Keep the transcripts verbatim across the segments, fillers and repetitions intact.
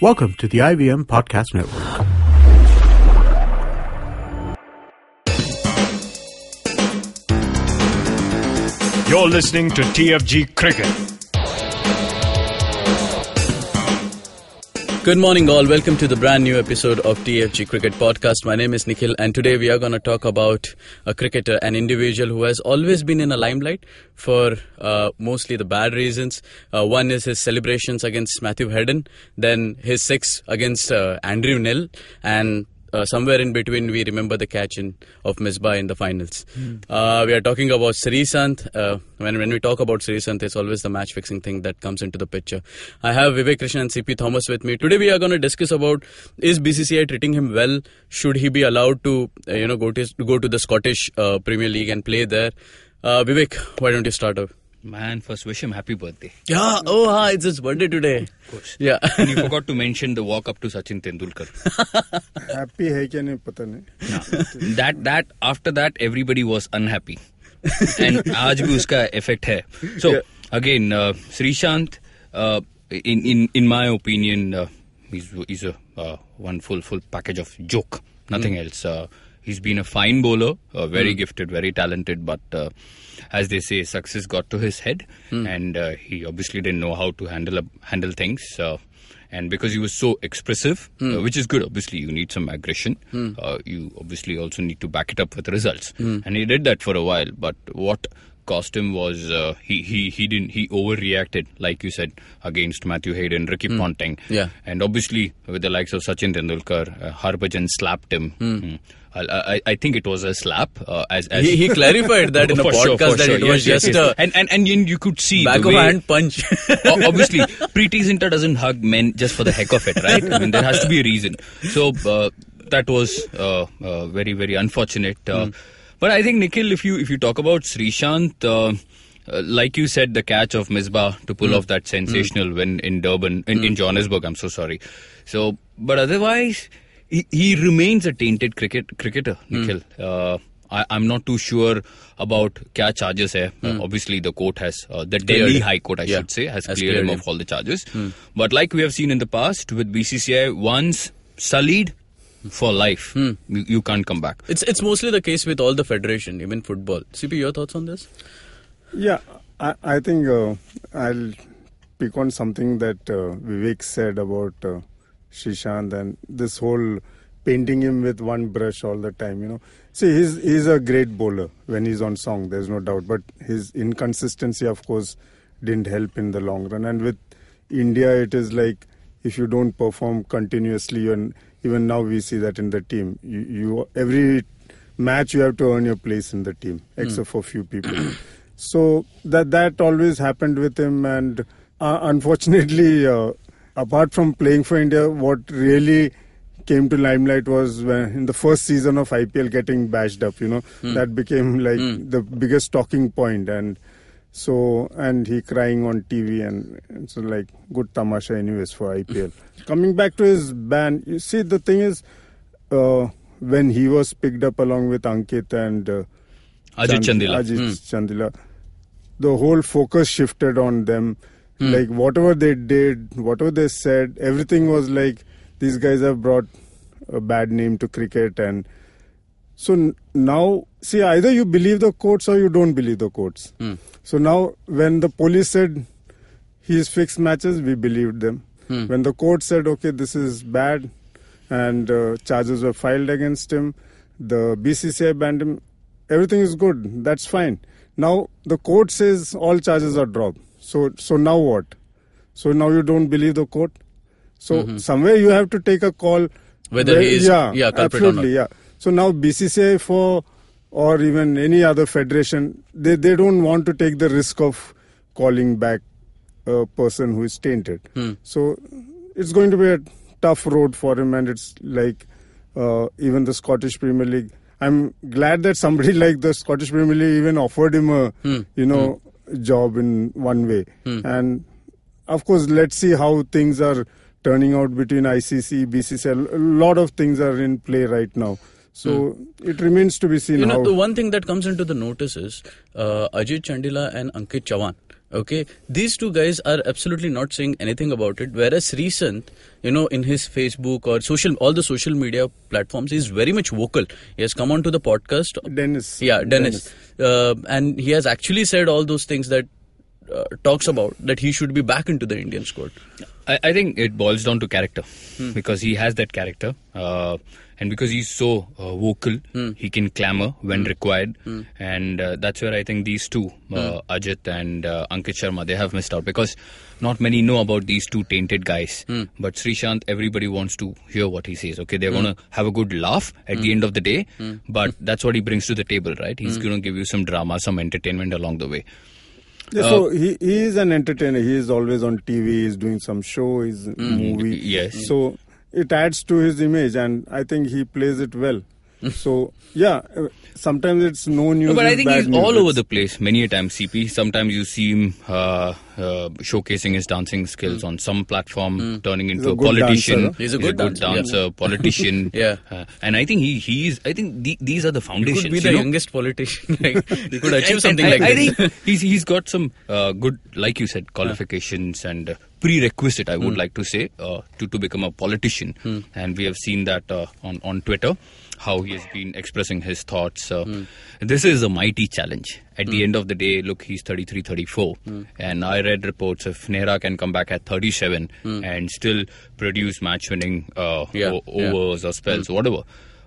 Welcome to the I V M Podcast Network. You're listening to T F G Cricket. Good morning all. Welcome to the brand new episode of T F G Cricket Podcast. My name is Nikhil and today we are going to talk about a cricketer, an individual who has always been in a limelight for uh, mostly the bad reasons. Uh, one is his celebrations against Matthew Hayden, then his six against uh, Andrew Neil, and Uh, somewhere in between, we remember the catch in, of Misbah in the finals. Mm. Uh, we are talking about Sreesanth. Uh, when when we talk about Sreesanth, it's always the match-fixing thing that comes into the picture. I have Vivek Krishnan and C P Thomas with me. Today, we are going to discuss about, is B C C I treating him well? Should he be allowed to uh, you know, go to go to the Scottish uh, Premier League and play there? Uh, Vivek, why don't you start off? Man, first wish him happy birthday. Yeah, oh, ha, it's his birthday today. Of course. Yeah. And you forgot to mention the walk up to Sachin Tendulkar. Happy hai kya nahi pata nahi. No. That that after that everybody was unhappy, and aaj bhi uska effect hai. So yeah. Again, uh, Sreesanth, uh, in in in my opinion, uh, he's he's a uh, one full full package of joke. Nothing mm. else. Uh, He's been a fine bowler, uh, very mm. gifted, very talented, but uh, as they say, success got to his head, mm. and uh, he obviously didn't know how to handle uh, handle things. Uh, and because he was so expressive, mm. uh, which is good, obviously, you need some aggression. Mm. Uh, you obviously also need to back it up with results, mm. and he did that for a while. But what cost him was uh, he he he didn't he overreacted, like you said, against Matthew Hayden, Ricky mm. Ponting, yeah, and obviously with the likes of Sachin Tendulkar, uh, Harbhajan slapped him. Mm. Mm. I, I think it was a slap. Uh, as, as he, he clarified that in a podcast sure, that sure. it yes, was yes, just yes. a and, and and you could see back the way, of hand punch. Obviously, Preeti Zinta doesn't hug men just for the heck of it, right? I mean, there has to be a reason. So uh, that was uh, uh, very very unfortunate. Uh, mm. But I think, Nikhil, if you if you talk about Sreesanth, uh, uh, like you said, the catch of Misbah to pull mm. off that sensational mm. win in Durban in, mm. in Johannesburg. I'm so sorry. So, but otherwise. He, he remains a tainted cricket cricketer, Nikhil. Mm. Uh, I, I'm not too sure about kya charges hai. Mm. Uh, obviously, the court has, uh, the Delhi High Court, I yeah. should say, has, has cleared, cleared him of all the charges. Mm. But like we have seen in the past with B C C I, once sullied for life, mm. you, you can't come back. It's it's mostly the case with all the federation, even football. C P, your thoughts on this? Yeah, I, I think uh, I'll pick on something that uh, Vivek said about Uh, Sreesanth and this whole painting him with one brush all the time, you know. See, he's he's a great bowler when he's on song, there's no doubt. But his inconsistency, of course, didn't help in the long run. And with India, it is like if you don't perform continuously, and even now we see that in the team. You, you every match you have to earn your place in the team, except mm. for few people. So that that always happened with him, and uh, unfortunately. Uh, Apart from playing for India, what really came to limelight was when in the first season of I P L getting bashed up, you know. Mm. That became like mm. the biggest talking point, and so, and he crying on T V, and, and so like good tamasha anyways for I P L. Coming back to his ban, you see the thing is, uh, when he was picked up along with Ankit and uh, Ajit Chandila, Ajit mm. Chandila, the whole focus shifted on them. Mm. Like whatever they did, whatever they said, everything was like these guys have brought a bad name to cricket. And so n- now, see, either you believe the courts or you don't believe the courts. Mm. So now when the police said he's fixed matches, we believed them. Mm. When the court said, okay, this is bad, and uh, charges were filed against him, the B C C I banned him, everything is good, that's fine. Now the court says all charges are dropped. So so now what? So now you don't believe the court? So mm-hmm. somewhere you have to take a call. Whether where, he is yeah, yeah culprit or not. Yeah. So now B C C I for or even any other federation, they, they don't want to take the risk of calling back a person who is tainted. Mm. So it's going to be a tough road for him, and it's like uh, even the Scottish Premier League. I'm glad that somebody like the Scottish Premier League even offered him a, mm. you know, mm. job in one way, hmm. and of course let's see how things are turning out between I C C, B C C I. A lot of things are in play right now, so hmm. it remains to be seen. You know, how the one thing that comes into the notice is uh, Ajit Chandila and Ankit Chavan Okay, these two guys are absolutely not saying anything about it, whereas Sreesanth, you know, in his Facebook or social, all the social media platforms, is very much vocal. He has come on to the podcast. Dennis. Yeah, Dennis. Dennis. Uh, and he has actually said all those things that uh, talks about that he should be back into the Indian squad. I, I think it boils down to character hmm. because he has that character. Uh, And because he's so uh, vocal, mm. he can clamour when mm. required. Mm. And uh, that's where I think these two, uh, mm. Ajit and uh, Ankit Sharma, they have missed out. Because not many know about these two tainted guys. Mm. But Sreesanth, everybody wants to hear what he says. Okay, they're mm. going to have a good laugh at mm. the end of the day. Mm. But that's what he brings to the table, right? He's mm. going to give you some drama, some entertainment along the way. Yeah, uh, so he, he is an entertainer. He is always on T V. He's doing some show. He's mm, movie. Yes. So it adds to his image, and I think he plays it well. So, yeah, sometimes it's no news. No, but I think he's all over the place many a time, C P. Sometimes you see him uh, uh, showcasing his dancing skills mm. on some platform, mm. turning into a, a politician. Dancer, huh? He's a good, he's a good dancer, dancer yeah. politician. yeah. Uh, and I think he, he is, I think the, these are the foundations. He could be the you know? youngest politician. Like, he could achieve and, something and, like I this. I think he's, he's got some uh, good, like you said, qualifications yeah. and Uh, prerequisite, I would mm. like to say, uh, to, to become a politician. Mm. And we have seen that uh, on, on Twitter, how he has been expressing his thoughts. Uh, mm. This is a mighty challenge. At mm. the end of the day, look, he's thirty-three, thirty-four. Mm. And I read reports if Nehra can come back at thirty-seven mm. and still produce match-winning uh, yeah. o- overs yeah. or spells mm. or whatever,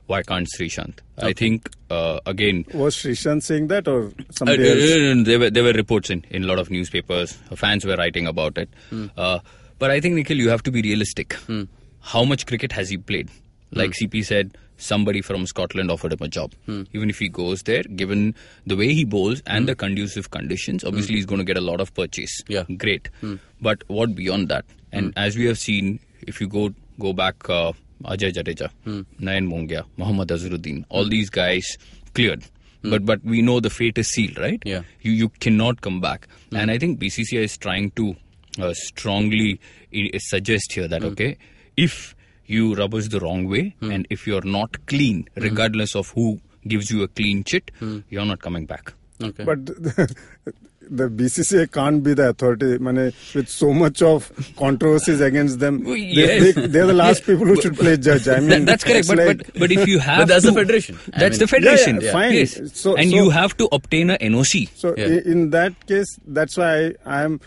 why can't Sreesanth? Okay. I think, uh, again... Was Sreesanth saying that or somebody uh, else? There were, there were reports in, in a lot of newspapers. Fans were writing about it. Mm. Uh, but I think, Nikhil, you have to be realistic. Mm. How much cricket has he played? Like mm. C P said, somebody from Scotland offered him a job. Mm. Even if he goes there, given the way he bowls and mm. the conducive conditions, obviously mm. he's going to get a lot of purchase. Yeah. Great. Mm. But what beyond that? And mm. as we have seen, if you go, go back... Uh, Ajay Jadeja, hmm. Nayan Mongia, Mohammad Azharuddin, all these guys cleared. Hmm. But but we know the fate is sealed, right? Yeah. You you cannot come back. Hmm. And I think B C C I is trying to uh, strongly uh, suggest here that, hmm. okay, if you rubbish the wrong way hmm. and if you're not clean, regardless hmm. of who gives you a clean chit, hmm. you're not coming back. Okay. But the, the B C C I can't be the authority. Mane, with so much of controversies against them, yes. they, they, they're the last people who should play judge. I mean, that, that's correct. But, like, but but if you have, but that's to, the federation. That's I mean, the federation. Yeah, yeah, fine. Yes. So, and so, you have to obtain a N O C. So yeah. in that case, that's why I am.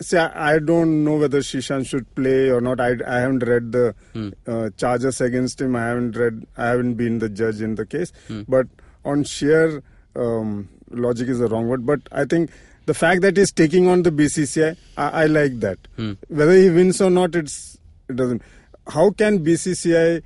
See, I, I don't know whether Sreesanth should play or not. I, I haven't read the hmm. uh, charges against him. I haven't read. I haven't been the judge in the case. Hmm. But on sheer. Um, logic is the wrong word, but I think the fact that he's taking on the B C C I, I, I like that. Hmm. Whether he wins or not, it's it doesn't. How can B C C I,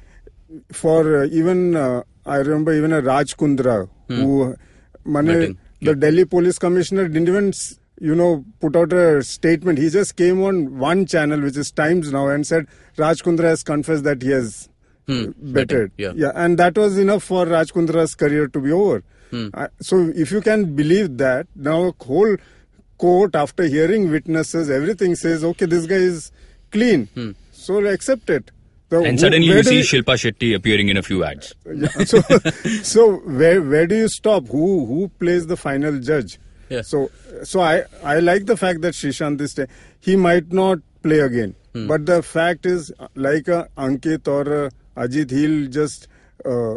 for uh, even uh, I remember even a Raj Kundra, hmm. who, Mane, the yeah. Delhi Police Commissioner didn't even you know put out a statement. He just came on one channel, which is Times Now, and said Raj Kundra has confessed that he has hmm. bettered. Yeah. yeah, and that was enough for Raj Kundra's career to be over. Hmm. Uh, so if you can believe that, now a whole court, after hearing witnesses, everything says, okay, this guy is clean. Hmm. So accept it. So and suddenly who, you see you, Shilpa Shetty appearing in a few ads. Yeah, so so where where do you stop? Who who plays the final judge? Yeah. So so I, I like the fact that Sreesanth is t- he might not play again. Hmm. But the fact is, like a Ankit or a Ajit, he'll just... Uh,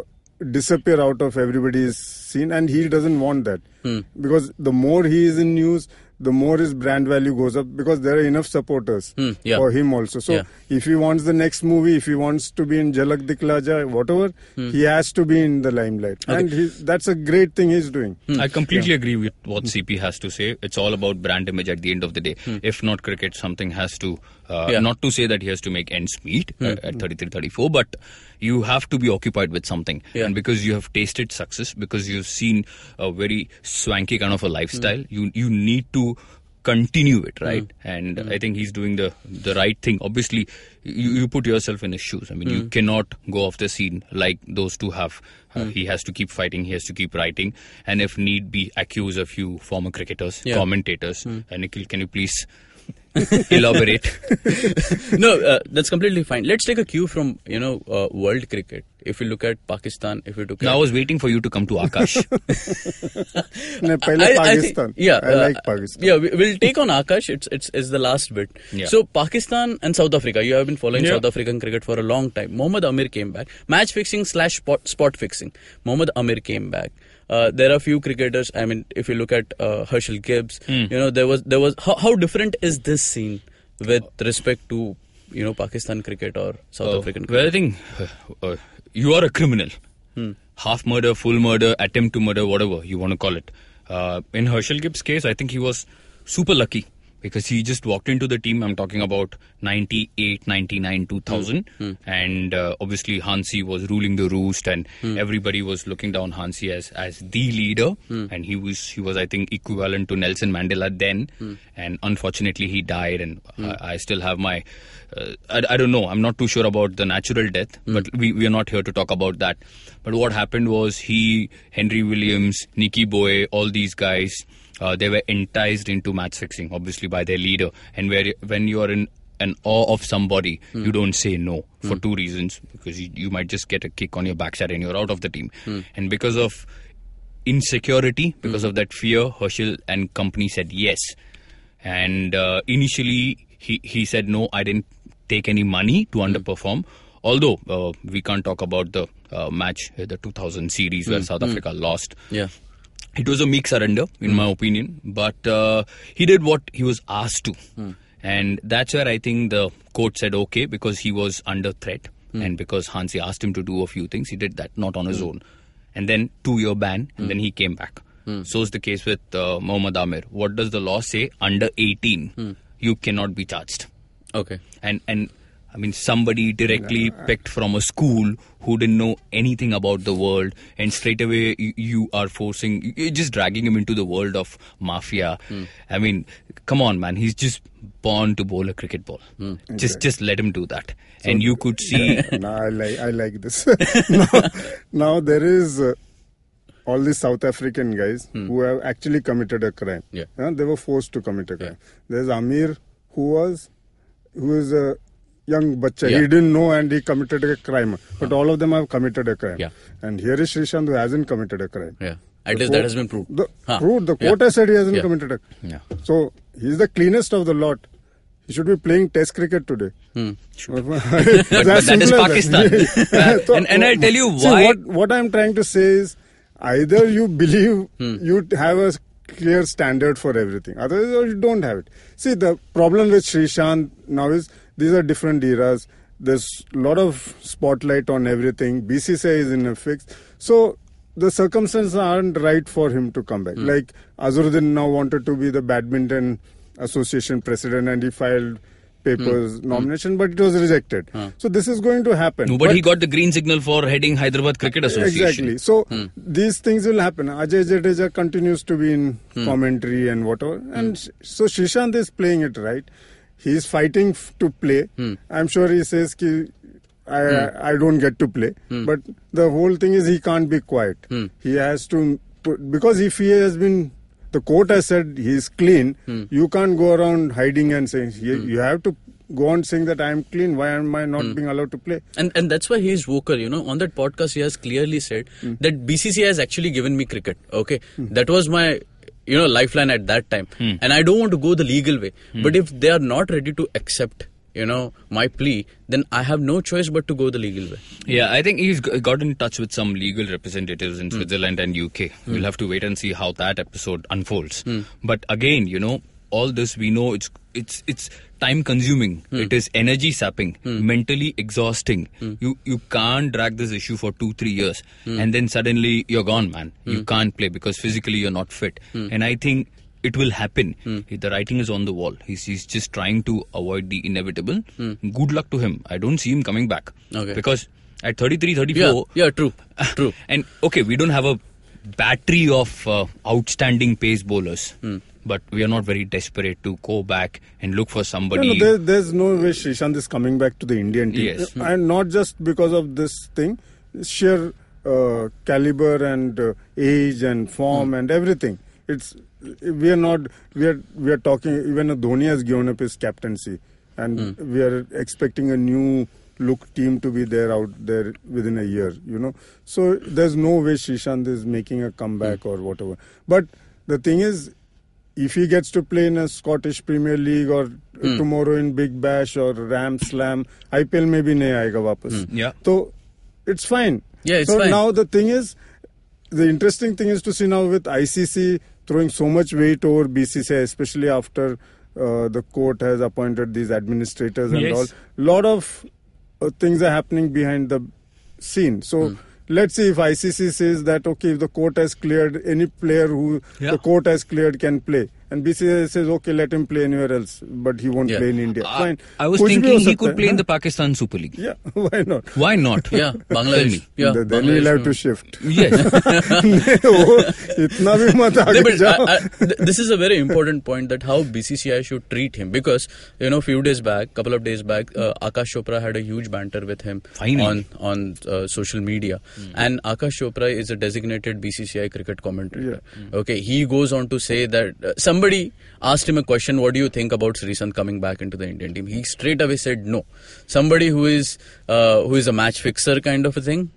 disappear out of everybody's scene, and he doesn't want that hmm. because the more he is in news, the more his brand value goes up, because there are enough supporters hmm. yeah. for him also. So yeah. if he wants the next movie, if he wants to be in Jalak Diklaja, whatever, hmm. he has to be in the limelight. Okay. And he, that's a great thing he's doing. Hmm. I completely yeah. agree with what C P has to say. It's all about brand image at the end of the day. Hmm. If not cricket, something has to, uh, yeah. not to say that he has to make ends meet hmm. at, at thirty-three, thirty-four, but you have to be occupied with something. Yeah. And because you have tasted success, because you've seen a very swanky kind of a lifestyle, hmm. you, you need to continue it, right? Mm. And mm. I think he's doing the the right thing. Obviously, you, you put yourself in his shoes. I mean, mm. you cannot go off the scene like those two have. Uh, mm. He has to keep fighting. He has to keep writing. And if need be, accuse a few former cricketers, yeah. commentators. Mm. Uh, Nikhil, can you please elaborate? No, uh, that's completely fine. Let's take a cue from, you know, uh, world cricket. If you look at Pakistan, if you look at... No, I was waiting for you to come to Akash. No, first I, Pakistan. I, think, yeah, I uh, like Pakistan. Yeah, we, we'll take on Akash. It's it's, it's the last bit. Yeah. So, Pakistan and South Africa. You have been following yeah. South African cricket for a long time. Mohammed Amir came back. Match fixing slash spot, spot fixing. Mohammed Amir came back. Uh, there are few cricketers. I mean, if you look at uh, Herschel Gibbs, mm. you know, there was... there was how, how different is this scene with respect to, you know, Pakistan cricket or South uh, African cricket? Well, I think... Uh, uh, you are a criminal. Hmm. Half murder, full murder, attempt to murder, whatever you want to call it. Uh, in Herschel Gibbs' case, I think he was super lucky because he just walked into the team. I'm talking about ninety-eight, ninety-nine, two thousand. Hmm. Hmm. And uh, obviously Hansi was ruling the roost and hmm. everybody was looking down Hansi as, as the leader. Hmm. And he was, he was, I think, equivalent to Nelson Mandela then. Hmm. And unfortunately, he died and hmm. I, I still have my... Uh, I, I don't know. I'm not too sure about the natural death, mm. but we, we are not here to talk about that. But what happened was he, Henry Williams, Nicky Boye, all these guys, uh, they were enticed into match fixing, obviously by their leader. And where, when you are in an awe of somebody, mm. you don't say no for mm. two reasons, because you, you might just get a kick on your backside and you're out of the team. Mm. And because of insecurity, because mm. of that fear, Herschel and company said yes. And uh, initially he, he said no, I didn't take any money to underperform. Mm. Although uh, we can't talk about the uh, match, the two thousand series where mm. South mm. Africa lost. Yeah, it was a meek surrender, in mm. my opinion. But uh, he did what he was asked to. Mm. And that's where I think the court said okay, because he was under threat. Mm. And because Hansi asked him to do a few things, he did that, not on mm. his own. And then two-year ban, and mm. then he came back. Mm. So is the case with uh, Mohammed Amir. What does the law say? Under eighteen, mm. you cannot be charged. Okay. And, and I mean, somebody directly picked from a school who didn't know anything about the world, and straight away you, you are forcing, you're just dragging him into the world of mafia. Mm. I mean, come on, man. He's just born to bowl a cricket ball. Mm. Exactly. Just just let him do that. So, and you could see... Now I like, I like this. now, now there is... Uh, all these South African guys hmm. who have actually committed a crime. Yeah. Yeah, they were forced to commit a crime. Yeah. There's Amir, who was, who is a young bacha. Yeah. He didn't know and he committed a crime. But huh. all of them have committed a crime. Yeah. And here is Sreesanth, who hasn't committed a crime. Yeah. At the least court, that has been proved. The, huh. proved. The court yeah. has said he hasn't yeah. committed a crime. Yeah. So he's the cleanest of the lot. He should be playing Test cricket today. Hmm. But, but that is Pakistan. so, and, and I'll tell you why. See, what, what I'm trying to say is, either you believe hmm. you have a clear standard for everything, otherwise you don't have it. See, the problem with Sreesanth now is these are different eras. There's a lot of spotlight on everything. B C C I is in a fix. So the circumstances aren't right for him to come back. Hmm. Like Azharuddin now wanted to be the Badminton Association president and he filed papers, hmm. nomination, hmm. but it was rejected. Huh. So this is going to happen. No, but, but he got the green signal for heading Hyderabad Cricket Association. Exactly. So hmm. these things will happen. Ajay Jadeja continues to be in hmm. commentary and whatever. And hmm. so Sreesanth is playing it right. He is fighting f- to play. Hmm. I'm sure he says ki, I, hmm. I, I don't get to play. Hmm. But the whole thing is he can't be quiet. Hmm. He has to put, because if he has been... The court has said he is clean. Hmm. You can't go around hiding and saying, you, hmm. you have to go on saying that I am clean. Why am I not hmm. being allowed to play? And and that's why he is vocal. You know, on that podcast, he has clearly said hmm. that B C C I has actually given me cricket. Okay, hmm. that was my, you know, lifeline at that time. Hmm. And I don't want to go the legal way. Hmm. But if they are not ready to accept, you know, my plea, then I have no choice but to go the legal way. Yeah, I think he's got in touch with some legal representatives in mm. Switzerland and U K. Mm. We'll have to wait and see how that episode unfolds. Mm. But again, you know, all this we know it's it's it's time consuming. Mm. It is energy sapping, mm. mentally exhausting. Mm. You you can't drag this issue for two, three years. Mm. And then suddenly you're gone, man. Mm. You can't play because physically you're not fit. Mm. And I think it will happen. Mm. The writing is on the wall. He's, he's just trying to avoid the inevitable. Mm. Good luck to him. I don't see him coming back. Okay. Because at thirty-three, thirty-four... Yeah, yeah, true. True. And okay, we don't have a battery of uh, outstanding pace bowlers. Mm. But we are not very desperate to go back and look for somebody. No, no, there, there's no way Sreesanth is coming back to the Indian team. Yes. Mm. And not just because of this thing. Sheer uh, caliber and uh, age and form mm. and everything. It's... We are not, we are, we are talking, even Dhoni has given up his captaincy and mm. we are expecting a new look team to be there out there within a year, you know. So there's no way Sreesanth is making a comeback mm. or whatever. But the thing is, if he gets to play in a Scottish Premier League or mm. tomorrow in Big Bash or Ram Slam, I P L mein bhi nahi aayega wapas. Mm. Yeah. So it's fine. Yeah, it's so fine. So now the thing is, the interesting thing is to see now with I C C throwing so much weight over B C C I, especially after uh, the court has appointed these administrators and yes. all. Lot of uh, things are happening behind the scene. So mm. let's see if I C C says that, okay, if the court has cleared, any player who yeah. the court has cleared can play. And B C C I says, okay, let him play anywhere else, but he won't yeah. play in India. Uh, Fine. I was Kuch thinking he could hai, play huh? in the Pakistan Super League. Yeah, why not? Why not? Yeah, Bangladesh. Yeah, the, then we'll have to shift. Yes. This is a very important point, that how B C C I should treat him, because, you know, few days back, couple of days back, uh, Akash Chopra had a huge banter with him Finally. on on uh, social media, mm. and Akash Chopra is a designated B C C I cricket commentator. Yeah. Mm. Okay, he goes on to say that uh, some. Somebody asked him a question, what do you think about Sreesanth coming back into the Indian team? He straight away said no. Somebody who is uh, who is a match fixer kind of a thing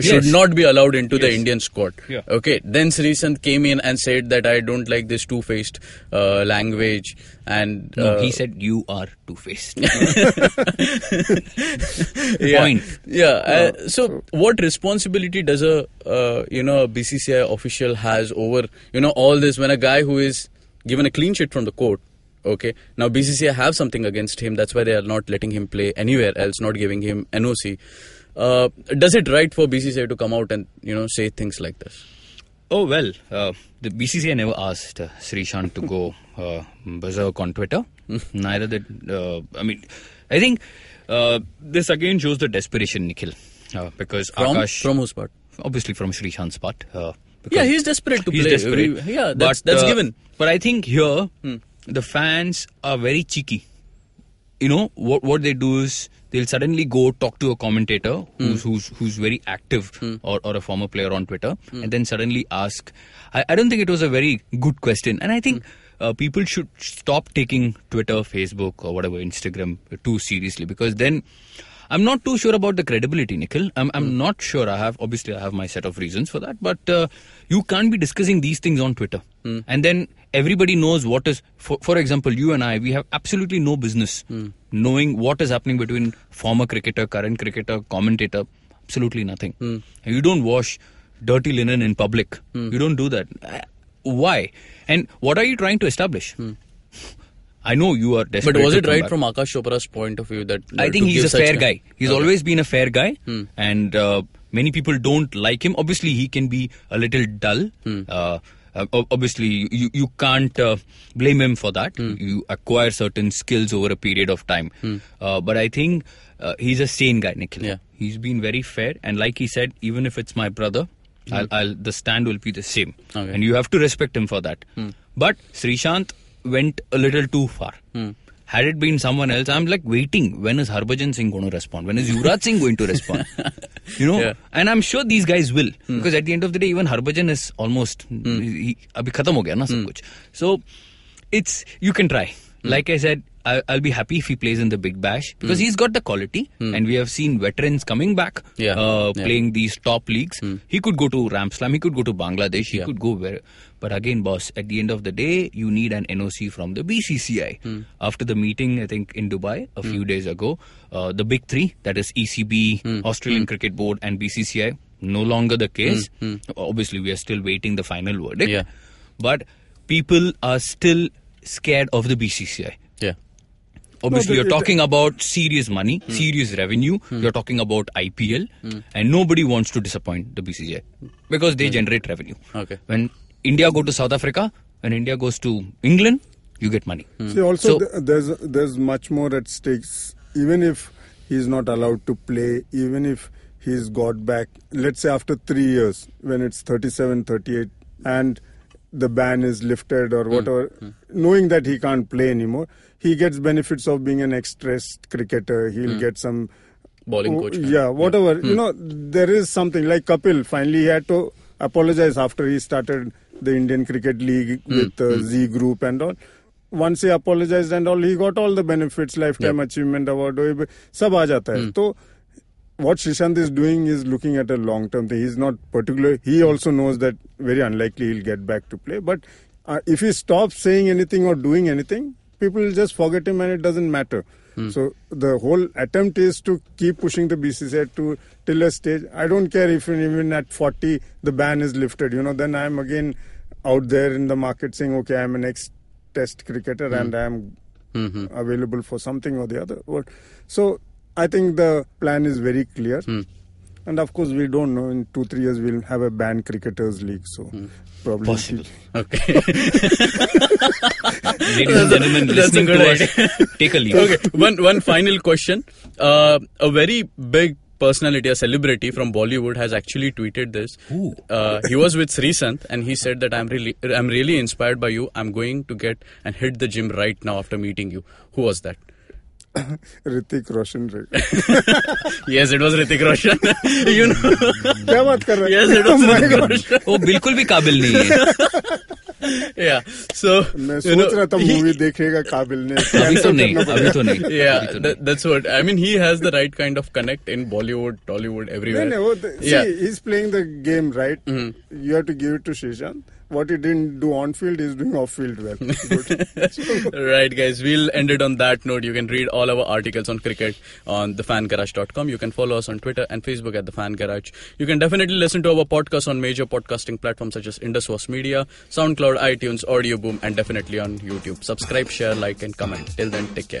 should yes. not be allowed into yes. the Indian squad. Yeah. Okay. Then Sreesanth came in and said that I don't like this two-faced uh, language. And no, uh, he said you are two-faced. yeah. Point. Yeah. No. Uh, so, what responsibility does a uh, you know a B C C I official has over you know all this, when a guy who is given a clean sheet from the court? Okay. Now B C C I have something against him. That's why they are not letting him play anywhere else, not giving him N O C. Uh, does it right for B C C I to come out and, you know, say things like this? Oh, well, uh, the B C C I never asked uh, Sreesanth to go uh, berserk on Twitter. Neither did, uh, I mean, I think uh, this again shows the desperation, Nikhil. Uh, because from, Akash... From whose part? Obviously from Sreesanth's part. Uh, yeah, he's desperate to he's play. Desperate. Yeah, that's, but, that's uh, given. But I think here, hmm. the fans are very cheeky. You know, what what they do is they'll suddenly go talk to a commentator who's mm. who's, who's very active mm. or, or a former player on Twitter mm. and then suddenly ask. I, I don't think it was a very good question. And I think mm. uh, people should stop taking Twitter, Facebook or whatever, Instagram too seriously, because then I'm not too sure about the credibility, Nikhil. I'm, I'm mm. not sure. I have, obviously I have my set of reasons for that, but uh, you can't be discussing these things on Twitter. Mm. And then everybody knows what is, for, for example, you and I, we have absolutely no business mm. knowing what is happening between former cricketer, current cricketer, commentator, absolutely nothing. Mm. You don't wash dirty linen in public. Mm. You don't do that. Why? And what are you trying to establish? Mm. I know you are desperate. But was it right back. From Akash Chopra's point of view that... I think he's a fair guy. guy. He's okay. always been a fair guy. Hmm. And uh, many people don't like him. Obviously, he can be a little dull. Hmm. Uh, obviously, you, you can't uh, blame him for that. Hmm. You acquire certain skills over a period of time. Hmm. Uh, but I think uh, he's a sane guy, Nikhil. Yeah. He's been very fair. And like he said, even if it's my brother, hmm. I'll, I'll, the stand will be the same. Okay. And you have to respect him for that. Hmm. But Sreesanth went a little too far. Hmm. Had it been someone else, I'm like waiting. When is Harbhajan Singh going to respond? When is Yuvraj Singh going to respond? You know, yeah. and I'm sure these guys will, hmm. because at the end of the day, even Harbhajan is almost hmm. he, abhi khatam ho gaya na sab kuch. So it's you can try. Hmm. Like I said, I, I'll be happy if he plays in the Big Bash, because hmm. he's got the quality, hmm. and we have seen veterans coming back, yeah. Uh, yeah. playing these top leagues. Hmm. He could go to Ram Slam, he could go to Bangladesh, he yeah. could go where. But again, boss, at the end of the day, you need an N O C from the B C C I. Mm. After the meeting, I think, in Dubai a mm. few days ago, uh, the big three, that is E C B, mm. Australian mm. Cricket Board and B C C I, no longer the case. Mm. Mm. Obviously, we are still waiting the final verdict. Yeah. But people are still scared of the B C C I. Yeah. Obviously, no, you're talking about serious money, mm. serious revenue. Mm. You're talking about I P L. Mm. And nobody wants to disappoint the B C C I because they mm. generate revenue. Okay. When India go to South Africa, when India goes to England, you get money. Mm. See, also, so, th- there's there's much more at stakes. Even if he's not allowed to play, even if he's got back, let's say after three years, when it's thirty-seven, thirty-eight, and the ban is lifted or whatever, mm. Mm. knowing that he can't play anymore, he gets benefits of being an ex-test cricketer. He'll mm. get some... Bowling coach. Oh, yeah, whatever. Yeah. Mm. You know, there is something like Kapil. Finally, he had to apologize after he started the Indian Cricket League mm. with uh, mm. Z Group and all. once he apologized and all, he got all the benefits, lifetime yeah. achievement award, sab aa jata hai. Mm. So what Sreesanth is doing is looking at a long-term thing. He's not particular. He also knows that very unlikely he'll get back to play. But uh, if he stops saying anything or doing anything, people will just forget him and it doesn't matter. Mm. So the whole attempt is to keep pushing the B C C I to till a stage. I don't care if even at forty the ban is lifted. You know, then I'm again out there in the market saying, okay, I'm an ex-test cricketer mm. and I'm mm-hmm. available for something or the other. So I think the plan is very clear. Mm. And of course, we don't know. In two, three years, we'll have a banned cricketers league. So, mm. probably. Possible. Okay. Ladies and gentlemen, listening to us, take a leap. Okay. One, one final question. Uh, a very big personality, a celebrity from Bollywood has actually tweeted this. Uh, he was with Sreesanth and he said that I'm really, I'm really inspired by you. I'm going to get and hit the gym right now after meeting you. Who was that? Hrithik Roshan. Yes, it was Hrithik Roshan. You know. Kya baat kar rahe? Yes, it was oh Hrithik Roshan. Oh, bilkul bhi kabil nahi hai. Yeah. So, main soch raha tha movie dekhega kabil ne. Abhi to nahi, abhi to nahi. Yeah, that, that's what. I mean, he has the right kind of connect in Bollywood, Tollywood, everywhere. No, no, the, see, yeah. he's playing the game right. Mm-hmm. You have to give it to Sreesanth. What he didn't do on field, he's doing off field well. Right, guys. We'll end it on that note. You can read all our articles on cricket on the fan garage dot com. You can follow us on Twitter and Facebook at the fan garage. You can definitely listen to our podcast on major podcasting platforms such as IndusWars Media, SoundCloud, iTunes, Audio Boom, and definitely on YouTube. Subscribe, share, like, and comment. Till then, take care.